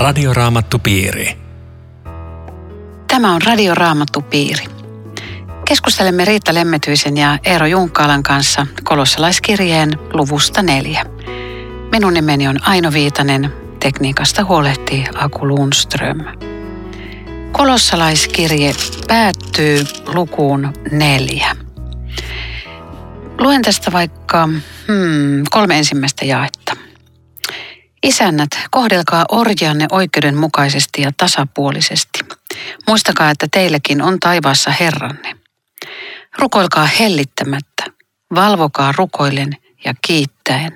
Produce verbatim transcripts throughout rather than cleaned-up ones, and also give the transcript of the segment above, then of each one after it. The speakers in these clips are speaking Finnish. Radioraamattupiiri. Tämä on Radioraamattupiiri. Keskustelemme Riitta Lemmetyisen ja Eero Junkkaalan kanssa kolossalaiskirjeen luvusta neljä. Minun nimeni on Aino Viitanen, tekniikasta huolehtii Aku Lundström. Kolossalaiskirje päättyy lukuun neljä. Luen tästä vaikka hmm, kolme ensimmäistä jaetta. Isännät, kohdelkaa orjanne oikeudenmukaisesti ja tasapuolisesti. Muistakaa, että teilläkin on taivaassa Herranne. Rukoilkaa hellittämättä, valvokaa rukoillen ja kiittäen.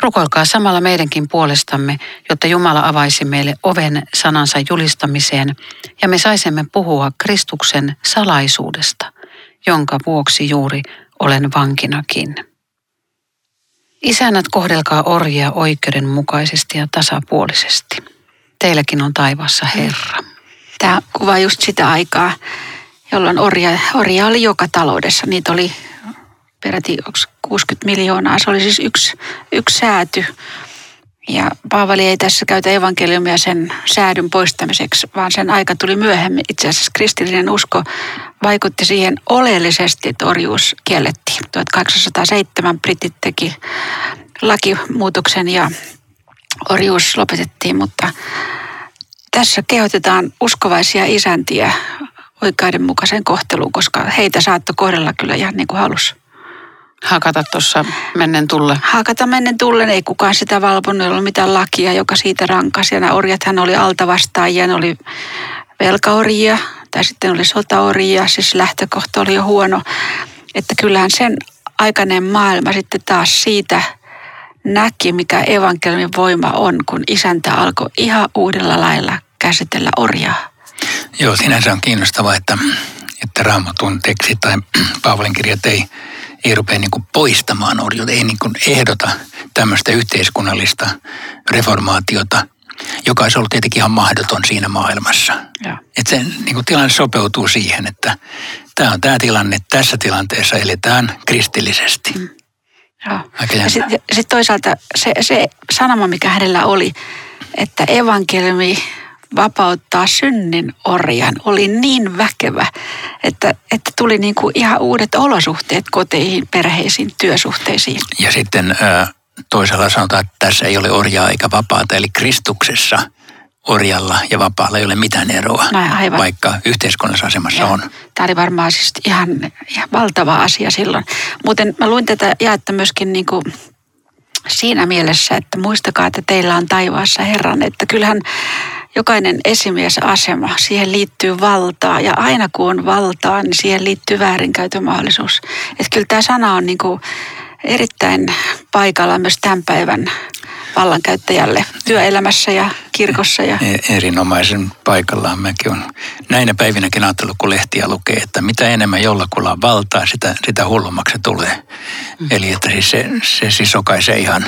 Rukoilkaa samalla meidänkin puolestamme, jotta Jumala avaisi meille oven sanansa julistamiseen ja me saisimme puhua Kristuksen salaisuudesta, jonka vuoksi juuri olen vankinakin. Isännät, kohdelkaa orjia oikeudenmukaisesti ja tasapuolisesti. Teilläkin on taivaassa Herra. Tämä kuvaa just sitä aikaa, jolloin orja, orja oli joka taloudessa. Niitä oli peräti kuusikymmentä miljoonaa. Se oli siis yksi, yksi sääty. Ja Paavali ei tässä käytä evankeliumia sen säädyn poistamiseksi, vaan sen aika tuli myöhemmin. Itse asiassa kristillinen usko vaikutti siihen oleellisesti, että orjuus kiellettiin. tuhatkahdeksansataaseitsemän britit teki lakimuutoksen ja orjuus lopetettiin, mutta tässä kehotetaan uskovaisia isäntiä oikeudenmukaiseen kohteluun, koska heitä saattoi kohdella kyllä ihan niin kuin halusi. Hakata tuossa mennen tullen. Hakata mennen tullen, ei kukaan sitä valvonut, ei ollut mitään lakia, joka siitä rankasi. Ja nämä orjathan oli altavastaajia, ne oli velkaorjia tai sitten oli sotaorjia, siis lähtökohta oli jo huono. Että kyllähän sen aikainen maailma sitten taas siitä näki, mikä evankeliumin voima on, kun isäntä alkoi ihan uudella lailla käsitellä orjaa. Joo, sinänsä on kiinnostavaa, että, että Raamatun teksti tai Paavalin kirjat ei ei rupea niin kuin poistamaan orjuutta, ei niin kuin ehdota tämmöistä yhteiskunnallista reformaatiota, joka olisi ollut tietenkin ihan mahdoton siinä maailmassa. Että se niin kuin tilanne sopeutuu siihen, että tämä on tämä tilanne, tässä tilanteessa eletään kristillisesti. Mm. Ja sitten sit toisaalta se, se sanoma, mikä hänellä oli, että evankeliumi vapauttaa synnin orjan, oli niin väkevä, että, että tuli niin kuin ihan uudet olosuhteet koteihin, perheisiin, työsuhteisiin. Ja sitten toisella sanotaan, että tässä ei ole orjaa eikä vapaata, eli Kristuksessa orjalla ja vapaalla ei ole mitään eroa, no, vaikka yhteiskunnallisessa asemassa ja on. Tämä oli varmaan siis ihan, ihan valtava asia silloin. Muuten mä luin tätä jaetta myöskin niin kuin siinä mielessä, että muistakaa, että teillä on taivaassa Herran, että kyllähän jokainen esimiesasema, siihen liittyy valtaa ja aina kun on valtaa, niin siihen liittyy väärinkäytömahdollisuus. Että kyllä tämä sana on niin kuin erittäin paikalla myös tämän päivän vallankäyttäjälle työelämässä ja kirkossa. Ja erinomaisen paikallaan mäkin on näinä päivinäkin ajatellut, kun lehtiä lukee, että mitä enemmän jollakulla on valtaa, sitä, sitä hullummaksi se tulee. Mm. Eli että siis se, se sisokaisee ihan...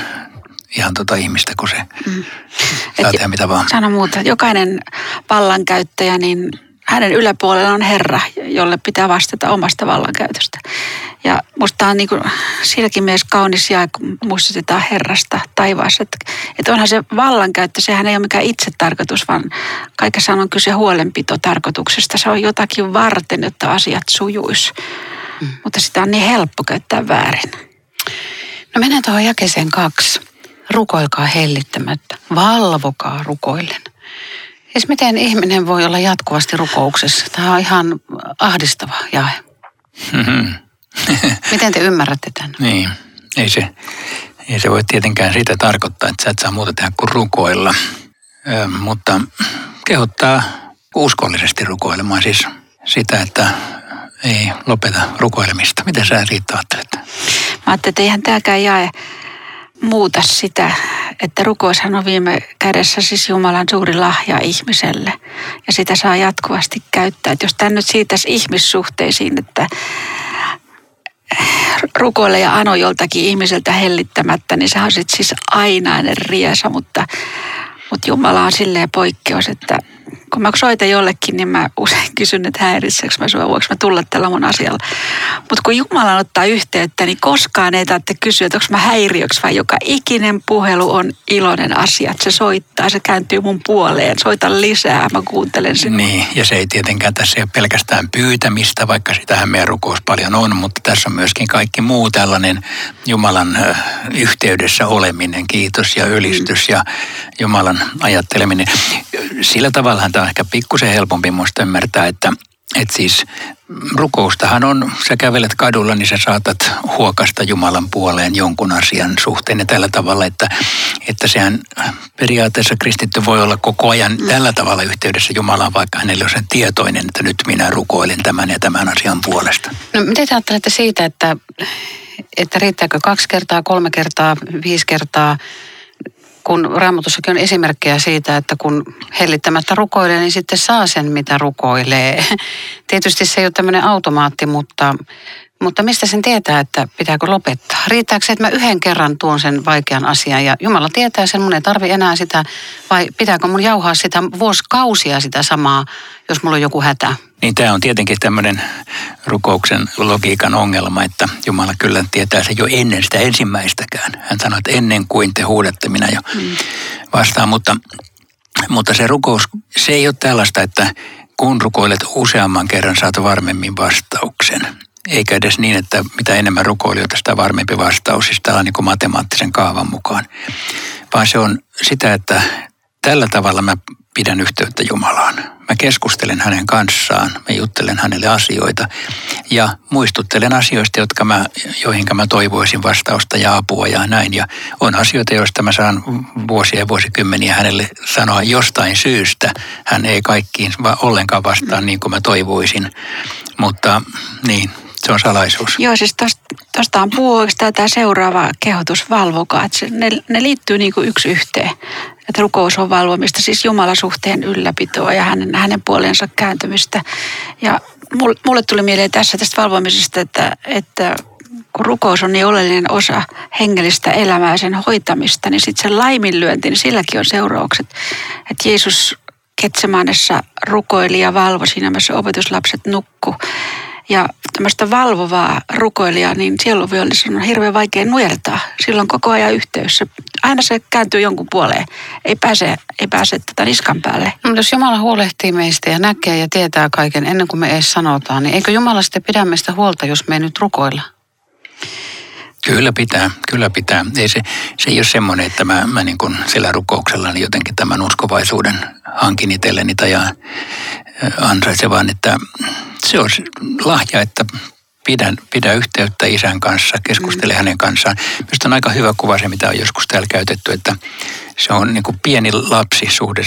Ihan tota ihmistä, kun se mm. saa tehdä mitä vaan. Sano muuta. Jokainen vallankäyttäjä, niin hänen yläpuolella on Herra, jolle pitää vastata omasta vallankäytöstä. Ja musta on niin kuin silläkin mielessä kaunis jae, kun muistutetaan Herrasta taivaassa. Että et onhan se vallankäyttö, sehän ei ole mikään itsetarkoitus, vaan kaikessa on kyse huolenpitotarkoituksesta. Se on jotakin varten, jotta asiat sujuisi. Mm. Mutta sitä on niin helppo käyttää väärin. No mennään tuohon jakeeseen kaksi. Rukoilkaa hellittämättä, valvokaa rukoillen. Siis miten ihminen voi olla jatkuvasti rukouksessa? Tämä on ihan ahdistava jae. Mm-hmm. Miten te ymmärrätte tämän? Niin, ei se, ei se voi tietenkään sitä tarkoittaa, että sä et saa muuta tehdä kuin rukoilla. Ö, mutta kehottaa uskollisesti rukoilemaan siis sitä, että ei lopeta rukoilemista. Mitä sä Riitta ajattelet? Mä ajattelin, että eihän tämäkään jae muuta sitä, että rukoushan on viime kädessä siis Jumalan suuri lahja ihmiselle ja sitä saa jatkuvasti käyttää. Että jos tämä nyt siitäisi ihmissuhteisiin, että rukoile ja ano joltakin ihmiseltä hellittämättä, niin se on sitten siis ainainen riesa, mutta, mutta Jumala on silleen poikkeus, että kun mä soitan jollekin, niin mä usein kysyn, että häiritseekö mä sua, voinko mä tulla tällä mun asialla. Mutta kun Jumala ottaa yhteyttä, niin koskaan ei tarvitse kysyä, että onko mä häiriöksi, vaan joka ikinen puhelu on iloinen asia. Että se soittaa, se kääntyy mun puoleen, soita lisää, mä kuuntelen sinua. Niin, ja se ei tietenkään, tässä ei ole pelkästään pyytämistä, vaikka sitähän meidän rukous paljon on, mutta tässä on myöskin kaikki muu tällainen Jumalan yhteydessä oleminen, kiitos ja ylistys ja Jumalan ajatteleminen. Sillä tavallahan tämä on ehkä pikkusen helpompi musta ymmärtää, että, että siis rukoustahan on, sä kävelet kadulla, niin sä saatat huokasta Jumalan puoleen jonkun asian suhteen. Ja tällä tavalla, että, että sehän periaatteessa kristitty voi olla koko ajan tällä tavalla yhteydessä Jumalaan, vaikka hänellä on sen tietoinen, että nyt minä rukoilen tämän ja tämän asian puolesta. No mitä te ajattelette siitä, että, että riittääkö kaksi kertaa, kolme kertaa, viisi kertaa? Kun Raamatussakin on esimerkkejä siitä, että kun hellittämättä rukoilee, niin sitten saa sen, mitä rukoilee. Tietysti se ei ole tämmöinen automaatti, mutta, mutta mistä sen tietää, että pitääkö lopettaa? Riittääkö se, että mä yhden kerran tuon sen vaikean asian ja Jumala tietää sen, mun ei tarvi enää sitä, vai pitääkö mun jauhaa sitä vuosikausia sitä samaa, jos mulla on joku hätä? Niin tämä on tietenkin tämmöinen rukouksen logiikan ongelma, että Jumala kyllä tietää se jo ennen sitä ensimmäistäkään. Hän sanoi, että ennen kuin te huudatte, minä jo vastaan. Mutta, mutta se rukous, se ei ole tällaista, että kun rukoilet useamman kerran, saat varmemmin vastauksen. Eikä edes niin, että mitä enemmän rukoilijoita, sitä varmempi vastaus. Siis tämä on niin kuin matemaattisen kaavan mukaan. Vaan se on sitä, että tällä tavalla mä pidän yhteyttä Jumalaan. Mä keskustelen hänen kanssaan, mä juttelen hänelle asioita ja muistuttelen asioista, jotka mä, joihinka mä toivoisin vastausta ja apua ja näin. Ja on asioita, joista mä saan vuosia ja vuosikymmeniä hänelle sanoa jostain syystä. Hän ei kaikkiin ollenkaan vastaa niin kuin mä toivoisin, mutta niin. Se on salaisuus. Joo, siis tuosta on puhuu oikeastaan tämä seuraava kehotus, valvokaa. Että ne, ne liittyy niin kuin yksi yhteen. Että rukous on valvomista, siis Jumalan suhteen ylläpitoa ja hänen, hänen puoleensa kääntymistä. Ja mulle tuli mieleen tässä tästä valvomisesta, että, että kun rukous on niin oleellinen osa hengellistä elämää ja sen hoitamista, niin sitten se laiminlyönti, niin silläkin on seuraukset. Että Jeesus Getsemanessa rukoili ja valvoi, siinä myös opetuslapset nukkuu. Ja tämmöistä valvovaa rukoilijaa, niin sielunvihollisen on hirveän vaikea nujertaa. Silloin koko ajan yhteys. Aina se kääntyy jonkun puoleen. Ei pääse, ei pääse tätä niskan päälle. No, jos Jumala huolehtii meistä ja näkee ja tietää kaiken ennen kuin me edes sanotaan, niin eikö Jumala sitten pidä meistä huolta, jos me ei nyt rukoilla? Kyllä pitää, kyllä pitää. Ei se, se ei ole semmoinen, että mä, mä niin kuin sillä rukouksellani jotenkin tämän uskovaisuuden hankin itselleni tai ansaitsen, vaan että se on lahja, että pidän, pidä yhteyttä isän kanssa, keskustele mm. hänen kanssaan. Minusta on aika hyvä kuva se, mitä on joskus täällä käytetty, että se on niin kuin pieni lapsi suhde,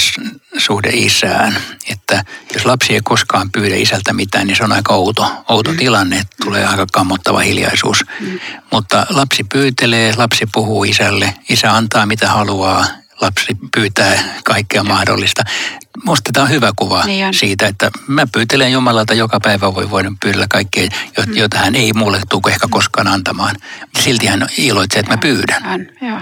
suhde isään. Että jos lapsi ei koskaan pyydä isältä mitään, niin se on aika outo, outo mm. tilanne. Tulee aika kammottava hiljaisuus. Mm. Mutta lapsi pyytelee, lapsi puhuu isälle, isä antaa mitä haluaa. Lapsi pyytää kaikkea mahdollista. Musta tämä on hyvä kuva niin siitä, että mä pyytelen Jumalalta joka päivä, voi voida pyydellä kaikkea, jota hän ei mulle tule ehkä koskaan antamaan. Silti hän iloitsee, että mä pyydän. Joo, joo.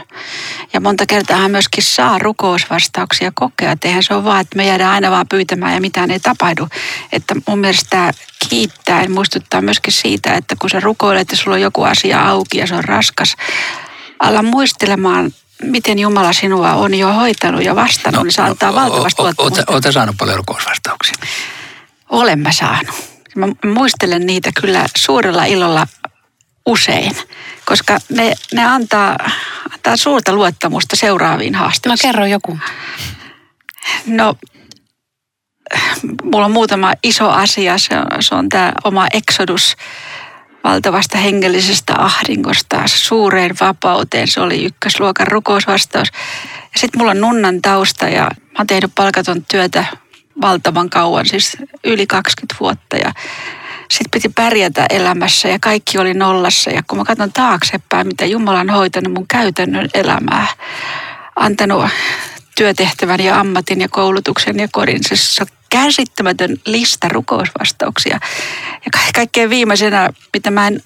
Ja monta kertaa hän myöskin saa rukousvastauksia kokea. Et eihän se ole vaan, että me jäädään aina vaan pyytämään ja mitään ei tapahdu. Että mun mielestä tämä kiittää ja muistuttaa myöskin siitä, että kun sä rukoilet, että sulla on joku asia auki ja se on raskas, ala muistelemaan, miten Jumala sinua on jo hoitanut ja vastannut, no, niin se antaa valtavasti luottamusta. Oletko saanut paljon rukousvastauksia? Olen mä saanut. Mä muistelen niitä kyllä suurella ilolla usein, koska ne, ne antaa, antaa suurta luottamusta seuraaviin haasteisiin. No kerro joku. No, mulla on muutama iso asia. Se on, se on tämä oma eksodus valtavasta hengellisestä ahdingosta suureen vapauteen. Se oli ykkösluokan rukousvastaus. Ja sitten mulla on nunnan tausta ja mä oon tehnyt palkaton työtä valtavan kauan, siis yli kaksikymmentä vuotta. Ja sitten piti pärjätä elämässä ja kaikki oli nollassa. Ja kun mä katson taaksepäin, mitä Jumala on hoitanut mun käytännön elämää, antanut työtehtävän ja ammatin ja koulutuksen ja kodin, se on käsittämätön lista rukousvastauksia. Ja kaikkein viimeisenä, mitä mä en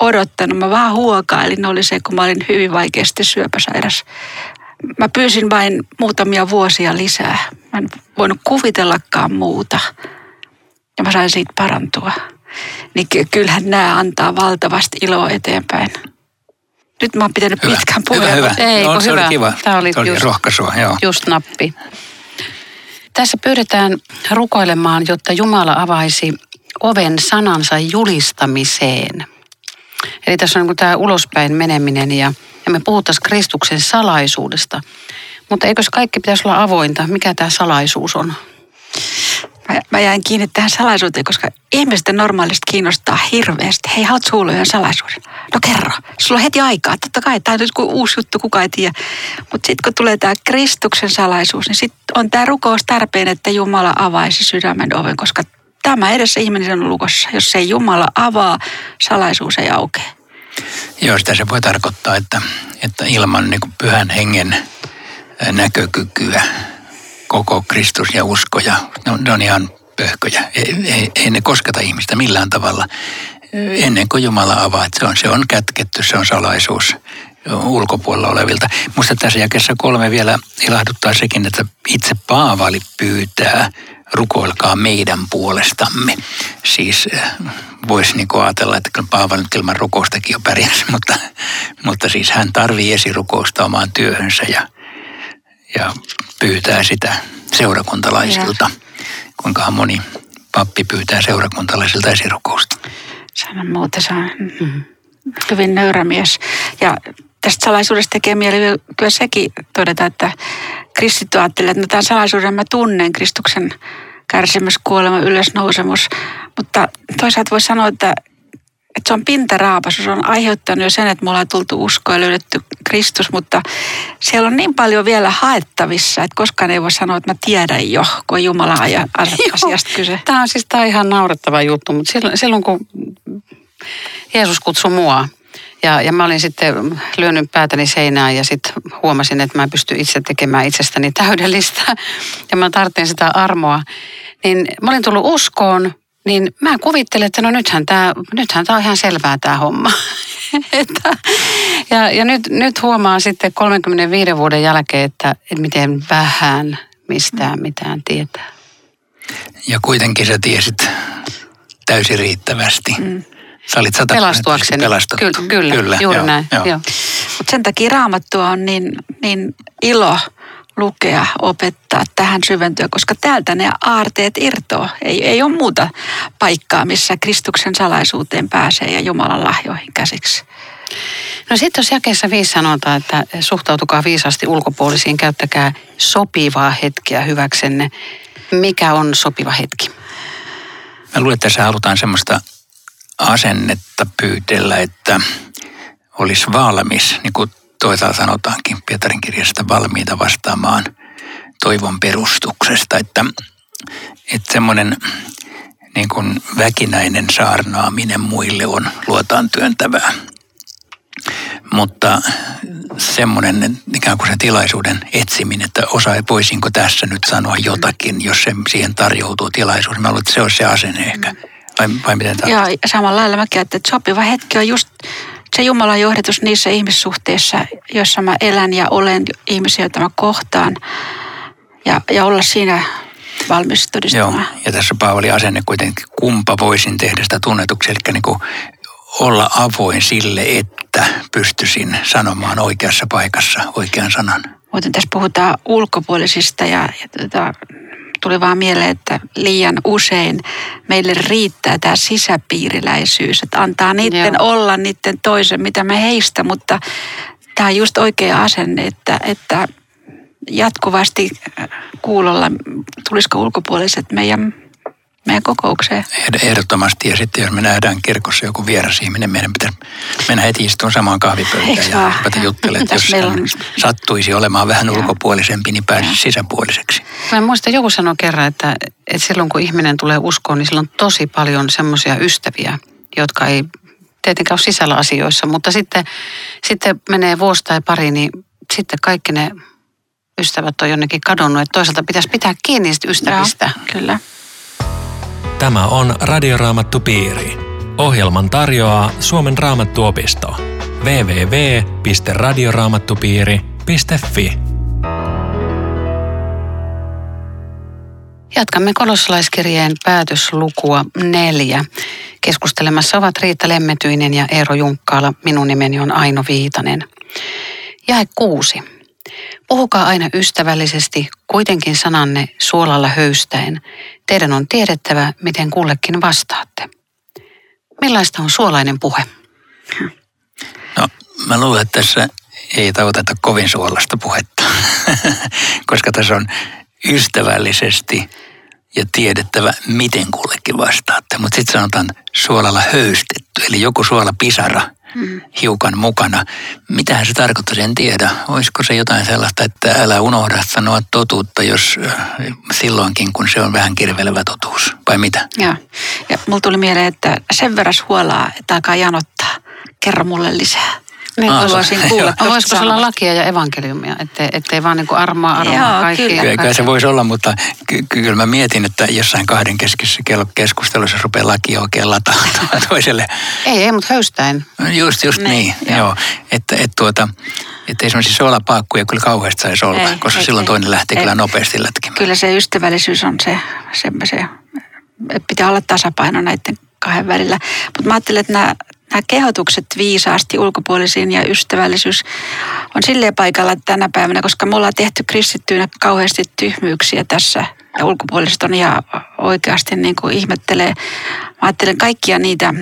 odottanut, mä vaan huokailin, oli se, kun mä olin hyvin vaikeasti syöpäsairas. Mä pyysin vain muutamia vuosia lisää. Mä en voinut kuvitellakaan muuta. Ja mä sain siitä parantua. Niin kyllähän nämä antaa valtavasti iloa eteenpäin. Nyt mä oon pitänyt hyvä. pitkän puheen. Hyvä, hyvä. Ei, no, se hyvä. Oli kiva. Tämä oli, oli just, rohkaisua, joo. Just nappi. Tässä pyydetään rukoilemaan, jotta Jumala avaisi oven sanansa julistamiseen. Eli tässä on niin tämä ulospäin meneminen ja, ja me puhutaan Kristuksen salaisuudesta. Mutta eikös kaikki pitäisi olla avointa? Mikä tämä salaisuus on? Mä, mä jäin kiinni tähän salaisuuteen, koska ihmistä normaalisti kiinnostaa hirveästi. Hei, haluat suulla yhden salaisuuden? No kerro, sulla on heti aikaa. Totta kai, tämä on nyt uusi juttu, kukaan ei tiedä. Mutta sitten kun tulee tämä Kristuksen salaisuus, niin sitten on tämä rukous tarpeen, että Jumala avaisi sydämen oven, koska tämä edessä ihminen on lukossa. Jos se Jumala avaa, salaisuus ei aukea. Joo, sitä se voi tarkoittaa, että, että ilman niin kuin pyhän hengen näkökykyä koko Kristus ja usko, ja ne on, ne on ihan pöhköjä. Ei, ei, ei ne kosketa ihmistä millään tavalla ennen kuin Jumala avaa. Se on, se on kätketty, se on salaisuus ulkopuolella olevilta. Musta tässä jakessa kolme vielä ilahduttaa sekin, että itse Paavali pyytää, rukoilkaa meidän puolestamme. Siis voisi niin kuin ajatella, että kyllä Paavali nyt ilman rukoustakin on pärjäs, mutta, mutta siis hän tarvii esirukousta omaan työhönsä ja Ja pyytää sitä seurakuntalaisilta. Kuinkahan moni pappi pyytää seurakuntalaisilta esirukousta? Sanon muuta, se on hyvin nöyrämies. Ja tästä salaisuudesta tekee mieli kyllä sekin todeta, että kristitty ajattelee, että no tämän salaisuuden mä tunnen, Kristuksen kärsimys, kuolema, ylösnousemus. Mutta toisaalta voi sanoa, että Että se on pintaraapasu, se on aiheuttanut jo sen, että me ollaan tultu uskoon ja löydetty Kristus, mutta siellä on niin paljon vielä haettavissa, että koskaan ei voi sanoa, että mä tiedän jo, kun on Jumalan asiasta kyse. Tämä on siis tämä ihan naurettava juttu, mutta silloin, silloin kun Jeesus kutsui mua ja, ja mä olin sitten lyönyt päätäni seinään ja sitten huomasin, että mä pystyn itse tekemään itsestäni täydellistä ja mä tarvitsin sitä armoa, niin mä olin tullut uskoon. Niin mä kuvittelen, että no nythän tämä nythän tää on ihan selvää tämä homma. että, ja ja nyt, nyt huomaan sitten kolmenkymmenenviiden vuoden jälkeen, että miten vähän mistään mitään tietää. Ja kuitenkin sä tiesit täysin riittävästi. Mm. Sä olit sata pelastuakseni. Pelastettu. Kyllä, kyllä, kyllä, juuri joo, näin. Joo. Joo. Mut sen takia Raamattua on niin, niin ilo lukea, opettaa, tähän syventyä, koska täältä ne aarteet irtoaa. Ei, ei ole muuta paikkaa, missä Kristuksen salaisuuteen pääsee ja Jumalan lahjoihin käsiksi. No sitten jos jakeessa viisi sanotaan, että suhtautukaa viisaasti ulkopuolisiin, käyttäkää sopivaa hetkeä hyväksenne. Mikä on sopiva hetki? Mä luulen, että tässä halutaan semmoista asennetta pyytellä, että olisi valmis, niin kuin toisaalta sanotaankin Pietarin kirjasta, valmiita vastaamaan toivon perustuksesta, että, että semmoinen niin kuin väkinäinen saarnaaminen muille on luotaan työntävää. Mutta semmoinen ikään kuin sen tilaisuuden etsiminen, että osa ei voisinko tässä nyt sanoa jotakin, jos se siihen tarjoutuu tilaisuus. Mä luulen, että se on se asenne ehkä. Vai, vai miten tämä on? Joo, samalla lailla mäkin ajattelin, että sopiva hetki on just se Jumalan johdatus niissä ihmissuhteissa, joissa mä elän ja olen ihmisiä, joita mä kohtaan, ja, ja olla siinä valmis todistamaan. Joo, ja tässä Paavali asenne kuitenkin, kumpa voisin tehdä sitä tunnetuksi, eli niin kuin olla avoin sille, että pystyisin sanomaan oikeassa paikassa oikean sanan. Muuten tässä puhutaan ulkopuolisista ja, ja tuota, tuli vaan mieleen, että liian usein meille riittää tämä sisäpiiriläisyys, että antaa niiden Joo. olla niiden toisen, mitä me heistä, mutta tämä on just oikea asenne, että, että jatkuvasti kuulolla tulisiko ulkopuoliset meidän, meidän kokoukseen. Ehdottomasti, ja sitten jos me nähdään kirkossa joku vieras ihminen, meidän pitää mennä heti istuun samaan kahvipöytään ja rupata juttelemaan, että jos on sattuisi olemaan vähän ulkopuolisempi, niin pääsisi sisäpuoliseksi. Mä muistan, joku sanoi kerran, että, että silloin kun ihminen tulee uskoon, niin sillä on tosi paljon semmoisia ystäviä, jotka ei tietenkään ole sisällä asioissa, mutta sitten, sitten menee vuosi tai pari, niin sitten kaikki ne ystävät on jonnekin kadonnut, että toisaalta pitäisi pitää kiinni niistä ystävistä. Joo, kyllä. Tämä on Radioraamattupiiri. Ohjelman tarjoaa Suomen raamattuopisto. www piste radioraamattupiiri piste fi Jatkamme kolossalaiskirjeen päätöslukua neljä. Keskustelemassa ovat Riitta Lemmetyinen ja Eero Junkkaala. Minun nimeni on Aino Viitanen. Jae kuusi. Puhukaa aina ystävällisesti, kuitenkin sananne suolalla höystäen. Teidän on tiedettävä, miten kullekin vastaatte. Millaista on suolainen puhe? No, mä luulen, että tässä ei tavoiteta kovin suolasta puhetta, koska tässä on ystävällisesti ja tiedettävä, miten kullekin vastaatte. Mutta sitten sanotaan suolalla höystetty, eli joku suolapisara hmm. hiukan mukana. Mitähän se tarkoittaa, en tiedä. Olisiko se jotain sellaista, että älä unohda sanoa totuutta, jos silloinkin, kun se on vähän kirvelevä totuus, vai mitä? Joo, ja mulla tuli mieleen, että sen verran suolaa, että alkaa janottaa. Kerro mulle lisää. Niin haluaisin kuulla. No, voisiko se olla lakia ja evankeliumia, ettei, ettei vaan niin kuin armaa armaa kaikkia? Kyllä, kyllä kaikki. Se voisi olla, mutta ky- kyllä mä mietin, että jossain kahden keskisessä keskustelussa rupeaa lakia oikein lataamaan toiselle. Ei, ei, mutta höystäen. Just, just ne, niin, joo. joo. Että et tuota, ettei semmoisia solapaakkuja kyllä kauheasti saisi olla, ei, koska ei, silloin ei, toinen lähtee ei, kyllä nopeasti lätkimään. Kyllä se ystävällisyys on se, se, se pitää olla tasapaino näiden kahden välillä. Mutta mä ajattelen, että nämä... Nämä kehotukset viisaasti ulkopuolisiin ja ystävällisyys on silleen paikalla tänä päivänä, koska me ollaan tehty kristittyinä kauheasti tyhmyyksiä tässä. Ja ulkopuoliset on ihan oikeasti niin kuin ihmettelee. Mä ajattelen kaikkia niitä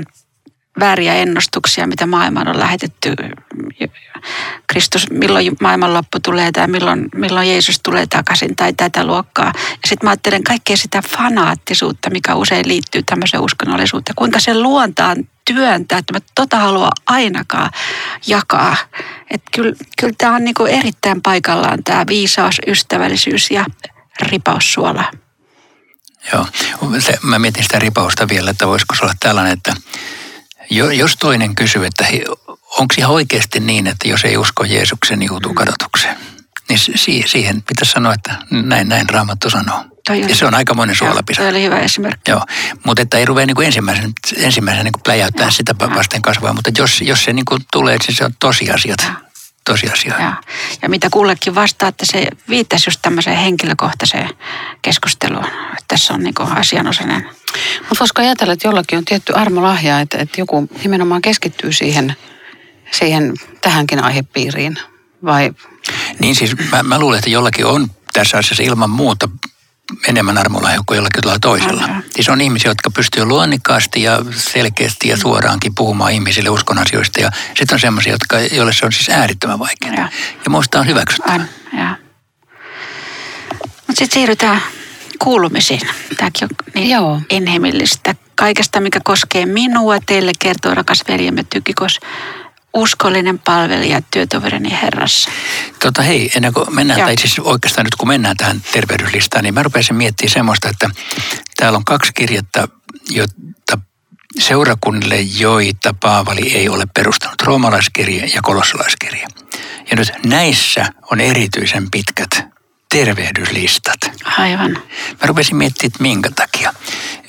vääriä ennustuksia, mitä maailmaan on lähetetty. Kristus, milloin maailmanloppu tulee tai milloin, milloin Jeesus tulee takaisin tai tätä luokkaa. Ja sitten mä ajattelen kaikkea sitä fanaattisuutta, mikä usein liittyy tämmöiseen uskonnollisuuteen. Kuinka se luontaan työntää, että mä tota haluan ainakaan jakaa. Että kyllä, kyllä tämä on niinku erittäin paikallaan tämä viisaus, ystävällisyys ja ripaus suola. Joo, se, mä mietin sitä ripausta vielä, että voisiko se olla tällainen, että jos toinen kysyy, että onko ihan oikeasti niin, että jos ei usko Jeesuksen, niin joutuu kadotukseen. Niin siihen pitäisi sanoa, että näin, näin Raamattu sanoo. Ja se on aikamoinen suolapisa. Joo, se oli hyvä esimerkki. Joo, mutta että ei ruvea niin kuin ensimmäisen, ensimmäisen niin kuin pläjäyttää sitä vasten kasvaa, mutta jos, jos se niin kuin tulee, niin se on tosiasiat. Ja, tosiasia. ja. ja mitä kullekin vastaa, että se viittaisi just tämmöiseen henkilökohtaiseen keskusteluun. Tässä on niin kuin asianosainen. Mutta voisiko ajatella, että jollakin on tietty armolahja, että, että joku nimenomaan keskittyy siihen, siihen tähänkin aihepiiriin, vai? Niin siis mä, mä luulen, että jollakin on tässä asiassa ilman muuta enemmän armolahja kuin jollakin toisella. Okay. Siis on ihmisiä, jotka pystyy luonnikkaasti ja selkeästi ja suoraankin puhumaan ihmisille uskon asioista, ja sitten on semmoisia, jotka, joille se on siis äärettömän vaikeaa. Ja, ja musta on hyväksyttävä. Mutta sitten siirrytään kuulumisiin. Tämäkin on niin Joo. inhimillistä. Kaikesta, mikä koskee minua, teille kertoo rakas veljemme Tykikos, uskollinen palvelija työtoverini Herrassa. Tota hei, ennen kuin mennään, Joo. tai siis oikeastaan nyt kun mennään tähän terveyslistaan, niin mä rupesin miettimään semmoista, että täällä on kaksi kirjettä, jotta seurakunnille, joita Paavali ei ole perustanut, roomalaiskirje ja kolossalaiskirje. Ja nyt näissä on erityisen pitkät tervehdyslistat. Aivan. Mä rupesin miettimään, että minkä takia.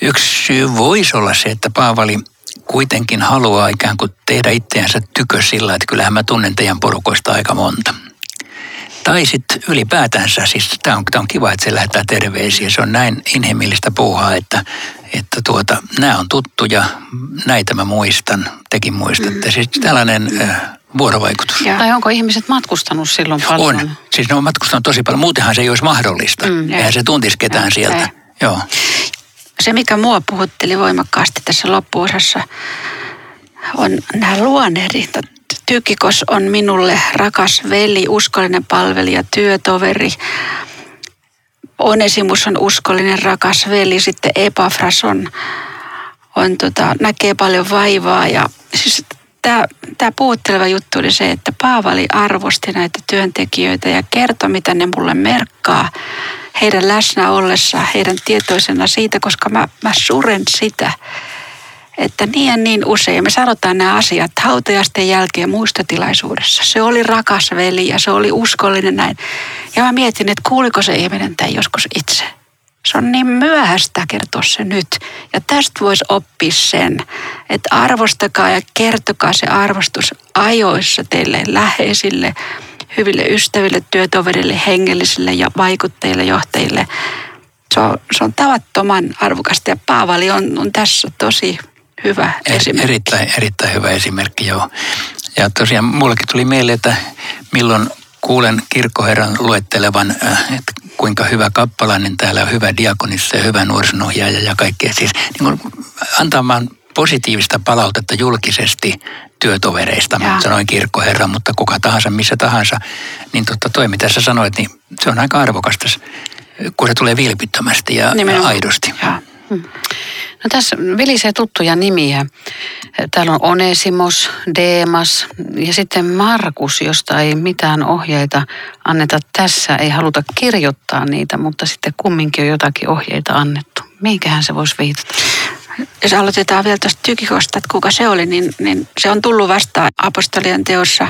Yksi syy voisi olla se, että Paavali kuitenkin haluaa ikään kuin tehdä itseänsä tykö sillä, että kyllähän mä tunnen teidän porukoista aika monta. Tai sitten ylipäätänsä, siis tämä on, on kiva, että se lähettää terveisiä. Se on näin inhimillistä puuhaa, että, että tuota, nämä on tuttuja, näitä mä muistan, tekin muistatte. Siis tällainen vuorovaikutus. Ja. Tai onko ihmiset matkustanut silloin paljon? On. Siis ne on matkustanut tosi paljon. Muutenhan se ei olisi mahdollista. Mm, Eihän se tuntisi ketään ja, sieltä. Ei. Joo. Se, mikä mua puhutteli voimakkaasti tässä loppuosassa, on nämä luonnehdintat. Tykikos on minulle rakas veli, uskollinen palvelija, työtoveri. Onesimus on uskollinen, rakas veli. Sitten Epafras on, on tota, näkee paljon vaivaa. Ja siis tämä, tämä puhutteleva juttu oli se, että Paavali arvosti näitä työntekijöitä ja kertoi, mitä ne mulle merkkaa. Heidän läsnä ollessa, heidän tietoisena siitä, koska mä, mä suren sitä, että niin ja niin usein. Me sanotaan nämä asiat hautajaisten jälkeen muistotilaisuudessa. Se oli rakas veli ja se oli uskollinen näin. Ja mä mietin, että kuuliko se ihminen tai joskus itse. Se on niin myöhäistä kertoa se nyt. Ja tästä voisi oppia sen, että arvostakaa ja kertokaa se arvostus ajoissa teille läheisille, hyville ystäville, työtoverille, hengellisille ja vaikuttajille, johtajille. Se on, se on tavattoman arvokasta ja Paavali on, on tässä tosi hyvä esimerkki. Erittäin, erittäin hyvä esimerkki, joo. Ja tosiaan mullekin tuli mieleen, että milloin kuulen kirkkoherran luettelevan, että kuinka hyvä kappalainen täällä on, hyvä diakonissa ja hyvä nuorisonohjaaja ja kaikkea. Siis niin antamaan positiivista palautetta julkisesti työtovereista, ja. Sanoin kirkkoherra, mutta kuka tahansa, missä tahansa. Niin totta toi, mitä sä sanoit, niin se on aika arvokasta, kun se tulee vilpittömästi ja nimenomaan. Aidosti. Ja. No tässä vilisee tuttuja nimiä. Täällä on Onesimus, Demas ja sitten Markus, josta ei mitään ohjeita anneta tässä. Ei haluta kirjoittaa niitä, mutta sitten kumminkin on jotakin ohjeita annettu. Mihinkähän se voisi viitata? Jos aloitetaan vielä tuosta Tykikosta, että kuka se oli, niin, niin se on tullut vastaan apostolien teossa.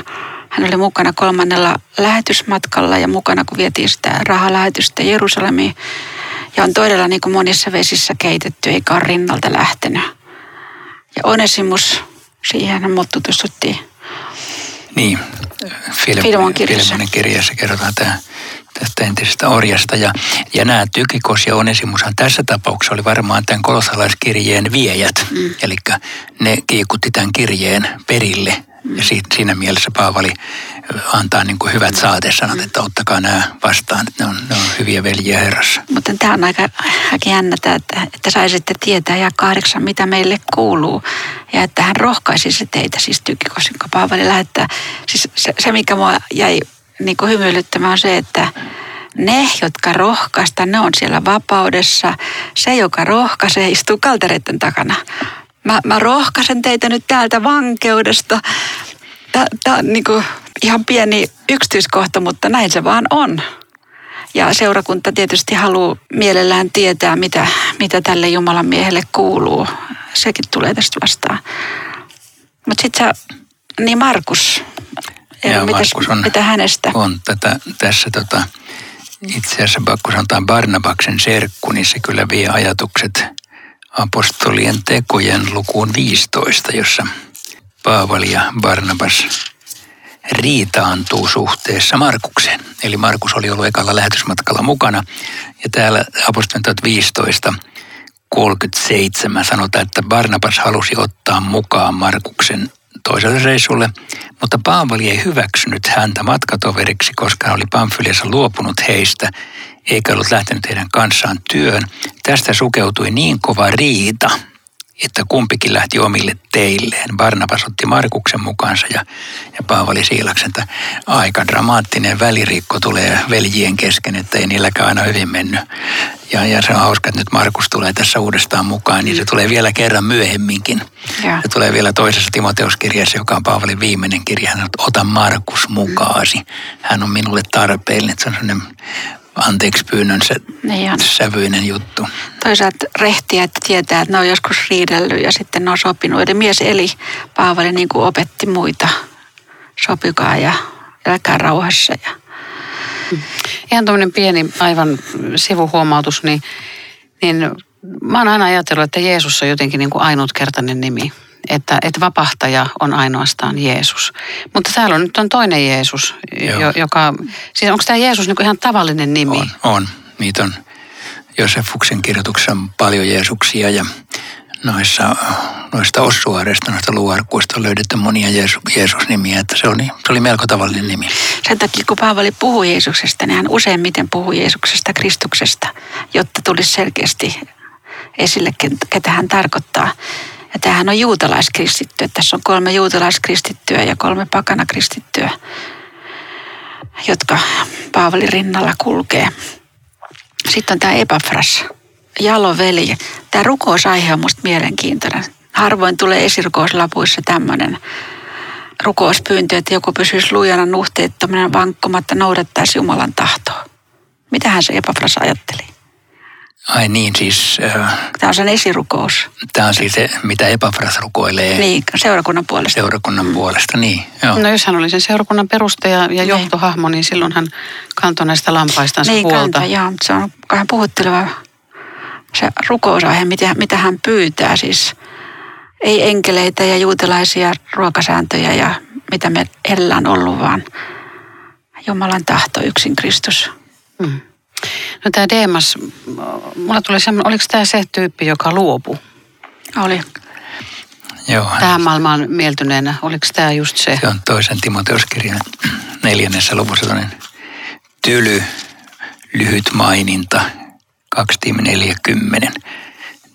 Hän oli mukana kolmannella lähetysmatkalla ja mukana, kun vietiin sitä rahalähetystä Jerusalemiin. Ja on todella niin kuin monissa vesissä keitetty, eikä ole rinnalta lähtenyt. Ja Onesimus, siihenhän mut tutustuttiin. Niin, Filemon kirjassa. kirjassa kerrotaan tämä, tästä entisestä orjasta. Ja, ja nämä Tykikos ja Onesimushan tässä tapauksessa oli varmaan tämän kolossalaiskirjeen viejät. Mm. Eli ne kiikutti tämän kirjeen perille. Ja siinä mielessä Paavali antaa niin kuin hyvät saatesanat, että ottakaa nämä vastaan, että ne on, ne on hyviä veljiä Herrassa. Mutta tämä on aika, aika jännä, että, että saisitte tietää ja kahdeksan, mitä meille kuuluu. Ja että hän rohkaisisi teitä, siis Tykikos, jonka Paavali lähettää. Siis se, se mikä mua jäi niin kuin hymyilyttämään, on se, että ne, jotka rohkaista, ne on siellä vapaudessa. Se, joka rohkaisee, istuu kaltereiden takana. Mä, mä rohkaisen teitä nyt täältä vankeudesta. Tämä on niinku ihan pieni yksityiskohta, mutta näin se vaan on. Ja seurakunta tietysti haluaa mielellään tietää, mitä, mitä tälle Jumalan miehelle kuuluu. Sekin tulee tästä vastaan. Mutta sitten sä, niin Markus, Eero, mitäs, Markus on, mitä hänestä? On tätä, tässä tota, itse asiassa pakko sanotaan Barnabaksen serkku, niin se kyllä vie ajatukset apostolien tekojen lukuun viisitoista, jossa Paavali ja Barnabas riitaantuu suhteessa Markukseen. Eli Markus oli ollut ekalla lähetysmatkalla mukana. Ja täällä apostolien viisitoista kolmekymmentäseitsemän sanotaan, että Barnabas halusi ottaa mukaan Markuksen toiselle reissulle, mutta Paavali ei hyväksynyt häntä matkatoveriksi, koska hän oli Pamfyliassa luopunut heistä, eikä ollut lähtenyt heidän kanssaan työhön. Tästä sukeutui niin kova riita, että kumpikin lähti omille teilleen. Barnabas otti Markuksen mukaansa ja, ja Paavali Siilaksen. Aika dramaattinen väliriikko tulee veljien kesken, että ei niilläkään aina hyvin mennyt. Ja, ja se on hauska, että nyt Markus tulee tässä uudestaan mukaan, niin se tulee vielä kerran myöhemminkin. Ja. Se tulee vielä toisessa Timoteoskirjassa, joka on Paavalin viimeinen kirja. Hän sanoo, että ota Markus mukaasi. Hän on minulle tarpeellinen. Se on sellainen anteeksi pyynnönsä sävyinen juttu. Toisaalta rehtiä, että tietää, että ne on joskus riidellyt ja sitten ne on sopinut. Eli mies eli Paavali niin kuin opetti muita. Sopikaa ja älkää rauhassa. Ja. Mm. Ihan tuommoinen pieni aivan sivuhuomautus, niin, niin mä oon aina ajatellut, että Jeesus on jotenkin niin kuin ainutkertainen nimi. Että, että vapahtaja on ainoastaan Jeesus. Mutta täällä on nyt on toinen Jeesus, jo, joka, siis onko tämä Jeesus niin kuin ihan tavallinen nimi? On, on. Niitä on Josefuksen kirjoituksessa on paljon Jeesuksia ja noissa, noista ossuaareista, noista luuarkuista on löydetty monia Jeesus, Jeesus-nimiä, että se oli, se oli melko tavallinen nimi. Sen takia, kun Paavali puhui Jeesuksesta, niin hän useimmiten puhui Jeesuksesta, Kristuksesta, jotta tulisi selkeästi esille, ketä hän tarkoittaa. Ja tämähän on juutalaiskristittyä. Tässä on kolme juutalaiskristittyä ja kolme pakanakristittyä, jotka Paavalin rinnalla kulkee. Sitten on tämä Epafras, jaloveli. Tämä rukousaihe on musta mielenkiintoinen. Harvoin tulee esirukouslapuissa tämmöinen rukouspyyntö, että joku pysyisi lujana, nuhteettomana, vankkomatta, noudattaisi Jumalan tahtoa. Mitähän se Epafras ajatteli? Ai niin, siis tämä on sen esirukous. Tämä on siis se, mitä Epafras rukoilee. Niin, seurakunnan puolesta. Seurakunnan mm. puolesta, niin. Joo. No jos hän oli sen seurakunnan perustaja ja johtohahmo, niin silloin hän kantoi näistä lampaistansa niin, puolta. Niin kantoi, joo. Se on vähän puhutteleva se rukousaihe, mitä, mitä hän pyytää. Siis ei enkeleitä ja juutalaisia ruokasääntöjä ja mitä me elään ollut, vaan Jumalan tahto, yksin Kristus. Mm. No tämä Demas, mulla tuli semmoinen, oliko tämä se tyyppi, joka luopui? Oli. Joo. Tähän maailmaan mieltyneenä, oliko tämä just se? Se on toisen Timoteoskirjan neljännessä lopussa tällainen tyly, lyhyt maininta, kaksi neljäkymmentä.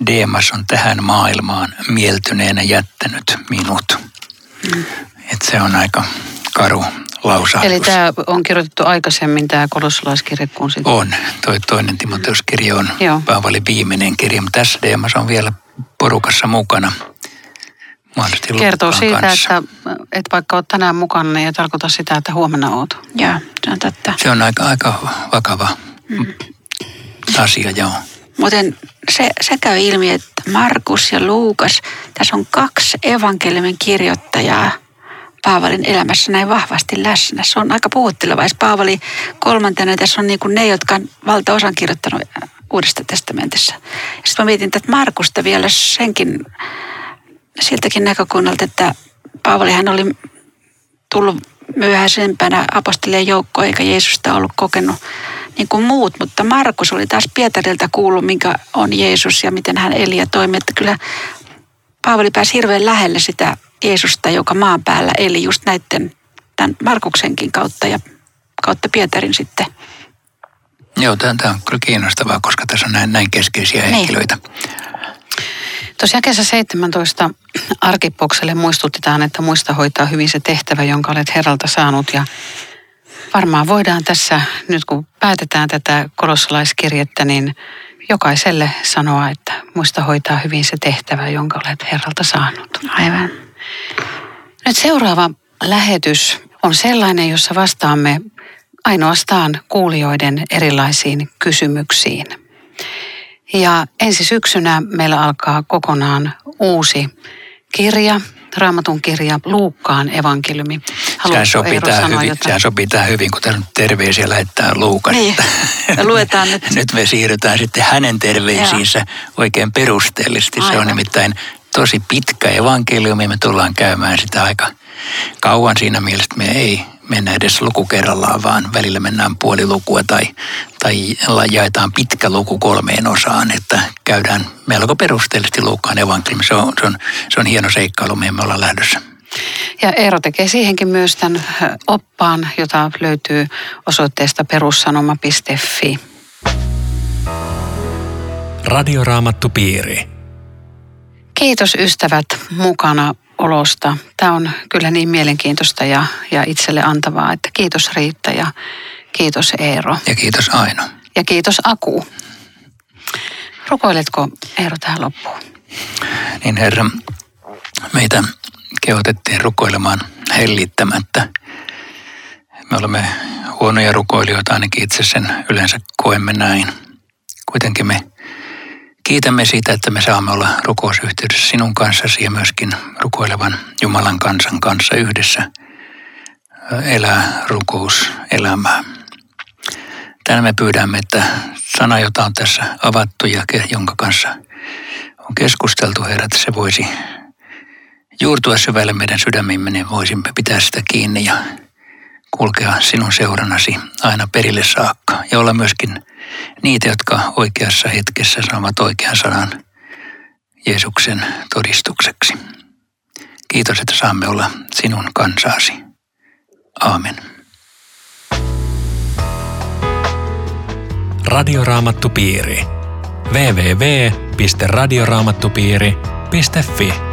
Demas on tähän maailmaan mieltyneenä jättänyt minut. Mm. Et se on aika karu lausahdus. Eli tämä on kirjoitettu aikaisemmin, tämä kolossalaiskirje, kun sitten... On. Toi toinen Timoteoskirja on mm. Paavali viimeinen kirja, mutta tässä Demas on vielä porukassa mukana. Kertoo siitä, kanssa. että et vaikka olet tänään mukana, niin ei tarkoita sitä, että huomenna olet. Joo, se on totta. Se on aika, aika vakava mm. asia, joo. Muuten se, se käy ilmi, että Markus ja Luukas, tässä on kaksi evankeliumin kirjoittajaa Paavalin elämässä näin vahvasti läsnä. Se on aika puhutteleva. Paavali kolmantena, tässä on niin kuin ne, jotka on valtaosan kirjoittanut Uudesta testamentissa. Sitten mä mietin, että Markusta vielä senkin... Siltäkin näkökulmalta, että Paavalihan oli tullut myöhäisempänä apostolien joukkoon, eikä Jeesusta ollut kokenut niin kuin muut. Mutta Markus oli taas Pietarilta kuullut, minkä on Jeesus ja miten hän eli ja toimi. Että kyllä Paavali pääsi hirveän lähelle sitä Jeesusta, joka maan päällä eli just näiden tämän Markuksenkin kautta ja kautta Pietarin sitten. Joo, tämä on kyllä kiinnostavaa, koska tässä on näin, näin keskeisiä henkilöitä. Niin. Tosiaan kesä seitsemäntoista Arkipokselle muistutetaan, että muista hoitaa hyvin se tehtävä, jonka olet Herralta saanut. Ja varmaan voidaan tässä, nyt kun päätetään tätä kolossalaiskirjettä, niin jokaiselle sanoa, että muista hoitaa hyvin se tehtävä, jonka olet Herralta saanut. Aivan. Nyt seuraava lähetys on sellainen, jossa vastaamme ainoastaan kuulijoiden erilaisiin kysymyksiin. Ja ensi syksynä meillä alkaa kokonaan uusi kirja, Raamatun kirja, Luukkaan evankeliumi. Sehän sopii tähän hyvin, hyvin, kun täällä terveisiä lähettää Luukas. Niin, luetaan nyt. Nyt me siirrytään sitten hänen terveisiinsä ja oikein perusteellisesti. Aivan. Se on nimittäin tosi pitkä evankeliumi. Me tullaan käymään sitä aika kauan siinä mielessä, me ei mennä edes luku kerrallaan, vaan välillä mennään puoli lukua tai, tai jaetaan pitkä luku kolmeen osaan, että käydään melko perusteellisesti Luukkaan evankeliumi. Se on, se on, se on hieno seikkailu, mihin me ollaan lähdössä. Ja Eero tekee siihenkin myös tämän oppaan, jota löytyy osoitteesta perussanoma piste fi. Radioraamattupiiri. Kiitos ystävät mukana olosta. Tämä on kyllä niin mielenkiintoista ja, ja itselle antavaa, että kiitos Riitta ja kiitos Eero. Ja kiitos Aino. Ja kiitos Aku. Rukoiletko Eero tähän loppuun? Niin Herra, meitä kehotettiin rukoilemaan hellittämättä. Me olemme huonoja rukoilijoita, ainakin itse sen yleensä koemme näin. Kuitenkin me kiitämme siitä, että me saamme olla rukousyhteydessä sinun kanssasi ja myöskin rukoilevan Jumalan kansan kanssa yhdessä elää rukouselämää. Tänään me pyydämme, että sana, jota on tässä avattu ja jonka kanssa on keskusteltu, Herra, että se voisi juurtua syvälle meidän sydämimme, niin voisimme pitää sitä kiinni ja kulkea sinun seuranasi aina perille saakka ja olla myöskin niitä, jotka oikeassa hetkessä saavat oikean sanan Jeesuksen todistukseksi. Kiitos, että saamme olla sinun kansaasi. Aamen. Radioraamattupiiri. double-u double-u double-u piste radioraamattupiiri piste fi